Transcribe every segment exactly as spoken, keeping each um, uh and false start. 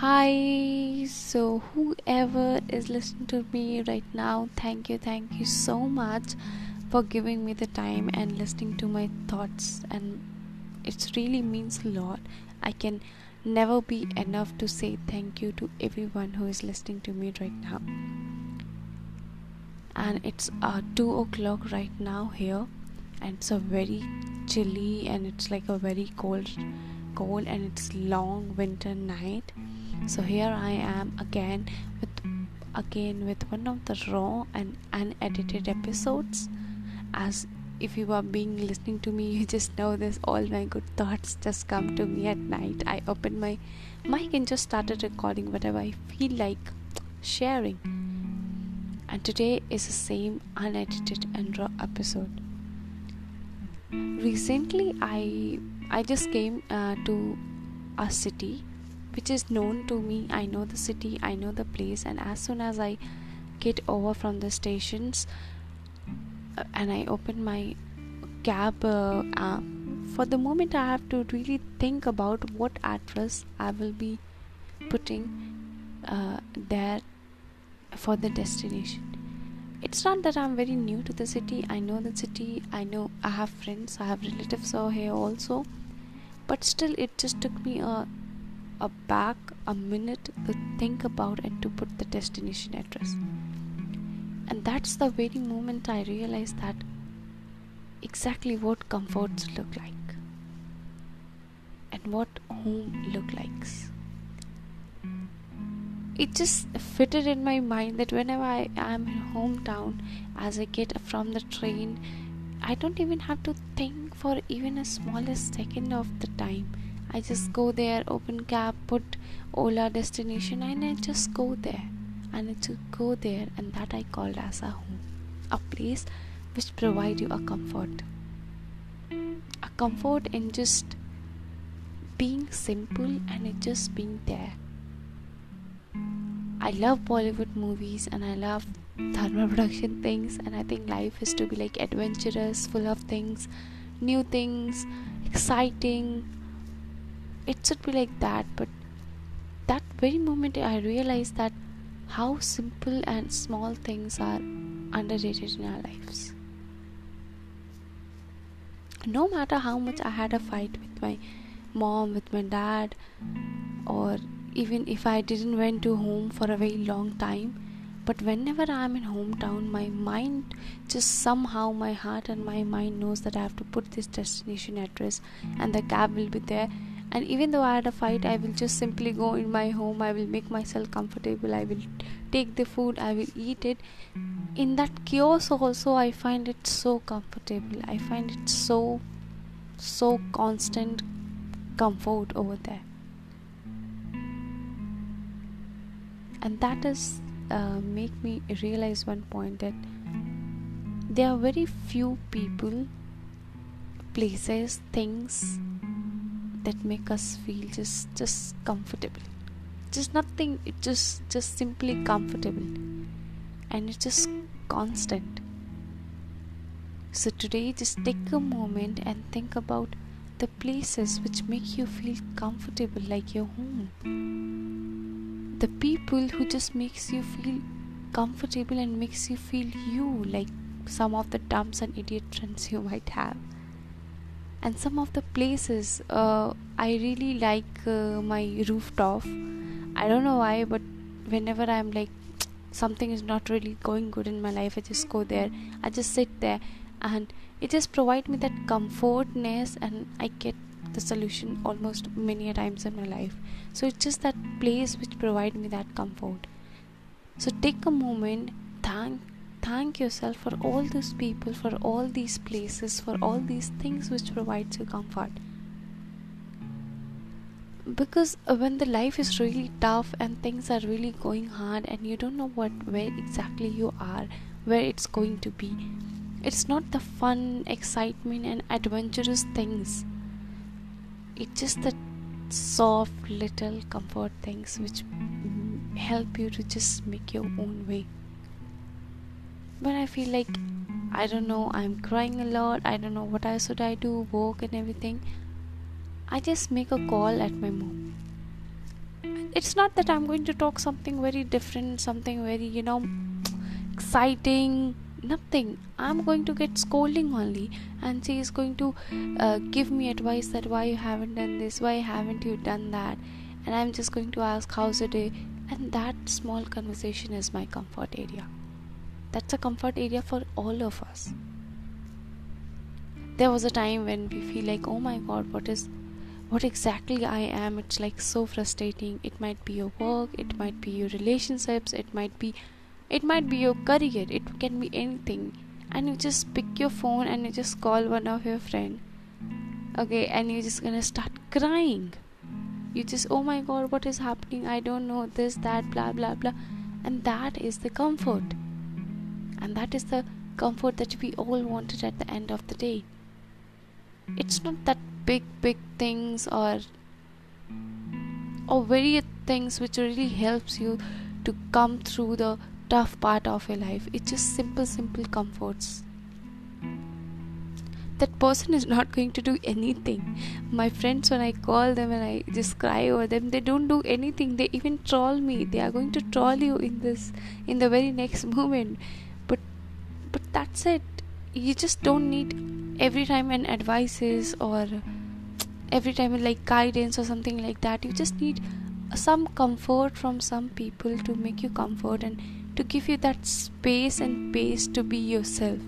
Hi, so whoever is listening to me right now, thank you, thank you so much for giving me the time and listening to my thoughts, and it really means a lot. I can never be enough to say thank you to everyone who is listening to me right now. And it's uh, two o'clock right now here, and it's a very chilly and it's like a very cold cold and it's long winter night. So here I am again with again with one of the raw and unedited episodes. As if you are being listening to me, you just know this, all my good thoughts just come to me at night. I opened my mic and just started recording whatever I feel like sharing. And today is the same unedited and raw episode. Recently I I just came uh, to a city which is known to me. I know the city, I know the place, and as soon as I get over from the stations uh, and I open my cab, uh, uh, for the moment I have to really think about what address I will be putting uh, there for the destination. It's not that I'm very new to the city. I know the city, I know I have friends, I have relatives over here also, but still it just took me a, a back a minute to think about and to put the destination address. And that's the very moment I realized that exactly what comforts look like and what home look likes. It just fitted in my mind that whenever I am in hometown, as I get from the train, I don't even have to think for even a smallest second of the time. I just go there, open cab, put Ola destination, and I just go there. And I just go there, and that I called as a home. A place which provides you a comfort. A comfort in just being simple and in just being there. I love Bollywood movies and I love Dharma production things, and I think life is to be like adventurous, full of things, new things, exciting. It should be like that, but that very moment I realized that how simple and small things are underrated in our lives. No matter how much I had a fight with my mom, with my dad, or even if I didn't went to home for a very long time, but whenever I am in hometown, my mind just somehow, my heart and my mind knows that I have to put this destination address and the cab will be there. And even though I had a fight, I will just simply go in my home, I will make myself comfortable, I will take the food, I will eat it. In that chaos also, I find it so comfortable. I find it so, so constant comfort over there. And that is uh, make me realize one point, that there are very few people, places, things that make us feel just just comfortable. Just nothing, it just just simply comfortable, and it's just constant. So today just take a moment and think about the places which make you feel comfortable like your home. The people who just makes you feel comfortable and makes you feel you, like some of the dumps and idiot friends you might have. And some of the places, uh, I really like uh, my rooftop. I don't know why, but whenever I'm like something is not really going good in my life, I just go there, I just sit there, and it just provides me that comfortness, and I get the solution almost many a times in my life. So it's just that place which provides me that comfort. So take a moment, thank thank yourself for all these people, for all these places, for all these things which provides you comfort. Because when the life is really tough and things are really going hard and you don't know what where exactly you are, where it's going to be, it's not the fun, excitement and adventurous things. It's just the soft little comfort things which help you to just make your own way. When I feel like, I don't know, I'm crying a lot, I don't know what else should I do, work and everything, I just make a call at my mom. it's not that I'm going to talk something very different, something very, you know, exciting, nothing. I'm going to get scolding only, and she is going to uh, give me advice that why you haven't done this, why haven't you done that, and I'm just going to ask how's the day, and that small conversation is my comfort area. That's a comfort area for all of us. There was a time when we feel like, oh my god, what is what exactly I am. It's like so frustrating. It might be your work, it might be your relationships, it might be it might be your career, it can be anything. And you just pick your phone and you just call one of your friend, okay, and you're just gonna start crying. You just, oh my god, what is happening, I don't know, this, that, blah blah blah. And that is the comfort, and that is the comfort that we all wanted at the end of the day. It's not that big big things or or very things which really helps you to come through the tough part of your life. It's just simple simple comforts. That person is not going to do anything. My friends, when I call them and I just cry over them, they don't do anything. They even troll me. They are going to troll you in this in the very next moment. But but that's it. You just don't need every time an advices or every time like guidance or something like that. You just need some comfort from some people to make you comfort and to give you that space and pace to be yourself.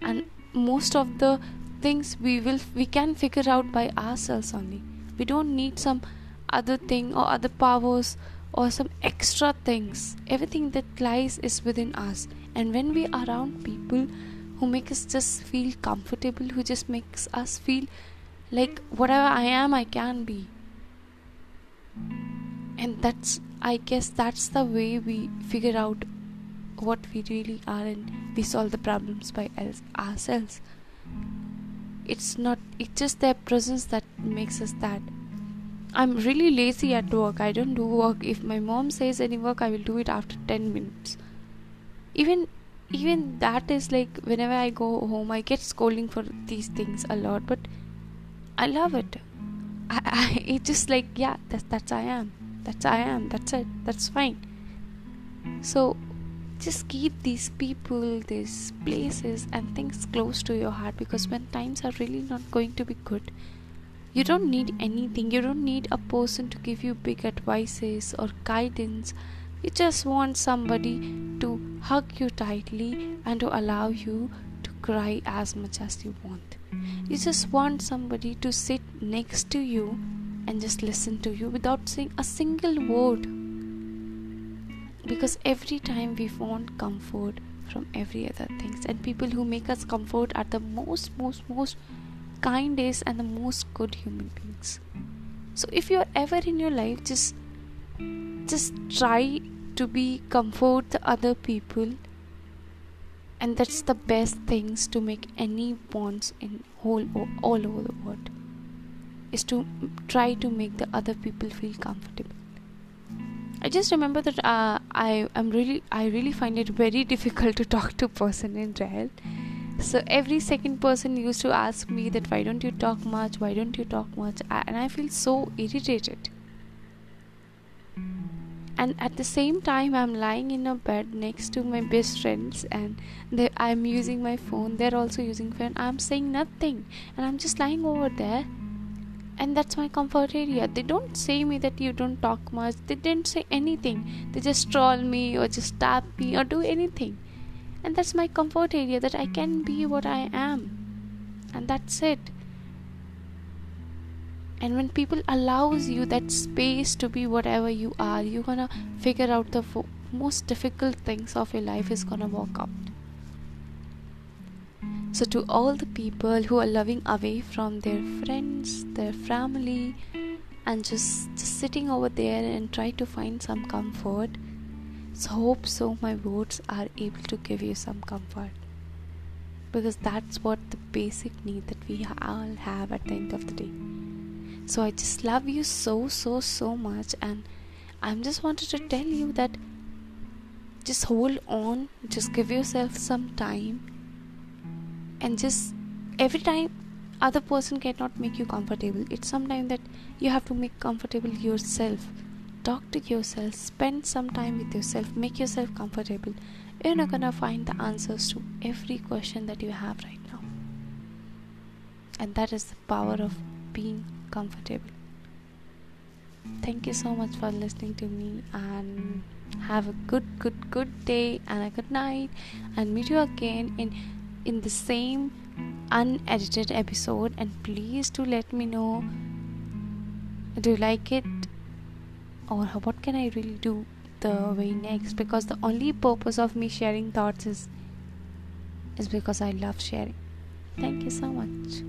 And most of the things we will we can figure out by ourselves only. We don't need some other thing or other powers or some extra things. Everything that lies is within us. And when we are around people who make us just feel comfortable, who just makes us feel like whatever I am, I can be. And that's, I guess that's the way we figure out what we really are, and we solve the problems by else, ourselves. It's not, it's just their presence that makes us that. I'm really lazy at work. I don't do work. If my mom says any work, I will do it after ten minutes. Even, even that is like, whenever I go home, I get scolding for these things a lot, but I love it. I, I it's just like, yeah, that's, that's I am. That's I am. That's it. That's fine. So just keep these people, these places and things close to your heart, because when times are really not going to be good, you don't need anything. You don't need a person to give you big advices or guidance. You just want somebody to hug you tightly and to allow you to cry as much as you want. You just want somebody to sit next to you and just listen to you without saying a single word. Because every time we want comfort from every other things, and people who make us comfort are the most, most, most kindest and the most good human beings. So if you're ever in your life, just, just try to be comfort the other people, and that's the best things to make any bonds in whole all over the world. Is to try to make the other people feel comfortable. I just remember that uh, I am really, I really find it very difficult to talk to person in real. So every second person used to ask me that why don't you talk much, why don't you talk much, I, and I feel so irritated. And at the same time, I'm lying in a bed next to my best friends, and they, I'm using my phone. They're also using phone. I'm saying nothing, and I'm just lying over there. And that's my comfort area. They don't say me that you don't talk much. They didn't say anything. They just troll me or just tap me or do anything. And that's my comfort area, that I can be what I am. And that's it. And when people allows you that space to be whatever you are, you're gonna figure out the fo- most difficult things of your life is gonna work out. So to all the people who are loving away from their friends, their family, and just, just sitting over there and try to find some comfort, so hope so my words are able to give you some comfort. Because that's what the basic need that we all have at the end of the day. So I just love you so, so, so much, and I just wanted to tell you that just hold on, just give yourself some time. And just every time other person cannot make you comfortable, it's sometimes that you have to make comfortable yourself. talk to yourself, spend some time with yourself, make yourself comfortable. You're not gonna find the answers to every question that you have right now. And that is the power of being comfortable. Thank you so much for listening to me, and have a good good good day and a good night, and meet you again in in the same unedited episode. And please do let me know, do you like it, or what can I really do the way next, because the only purpose of me sharing thoughts is is because I love sharing. Thank you so much.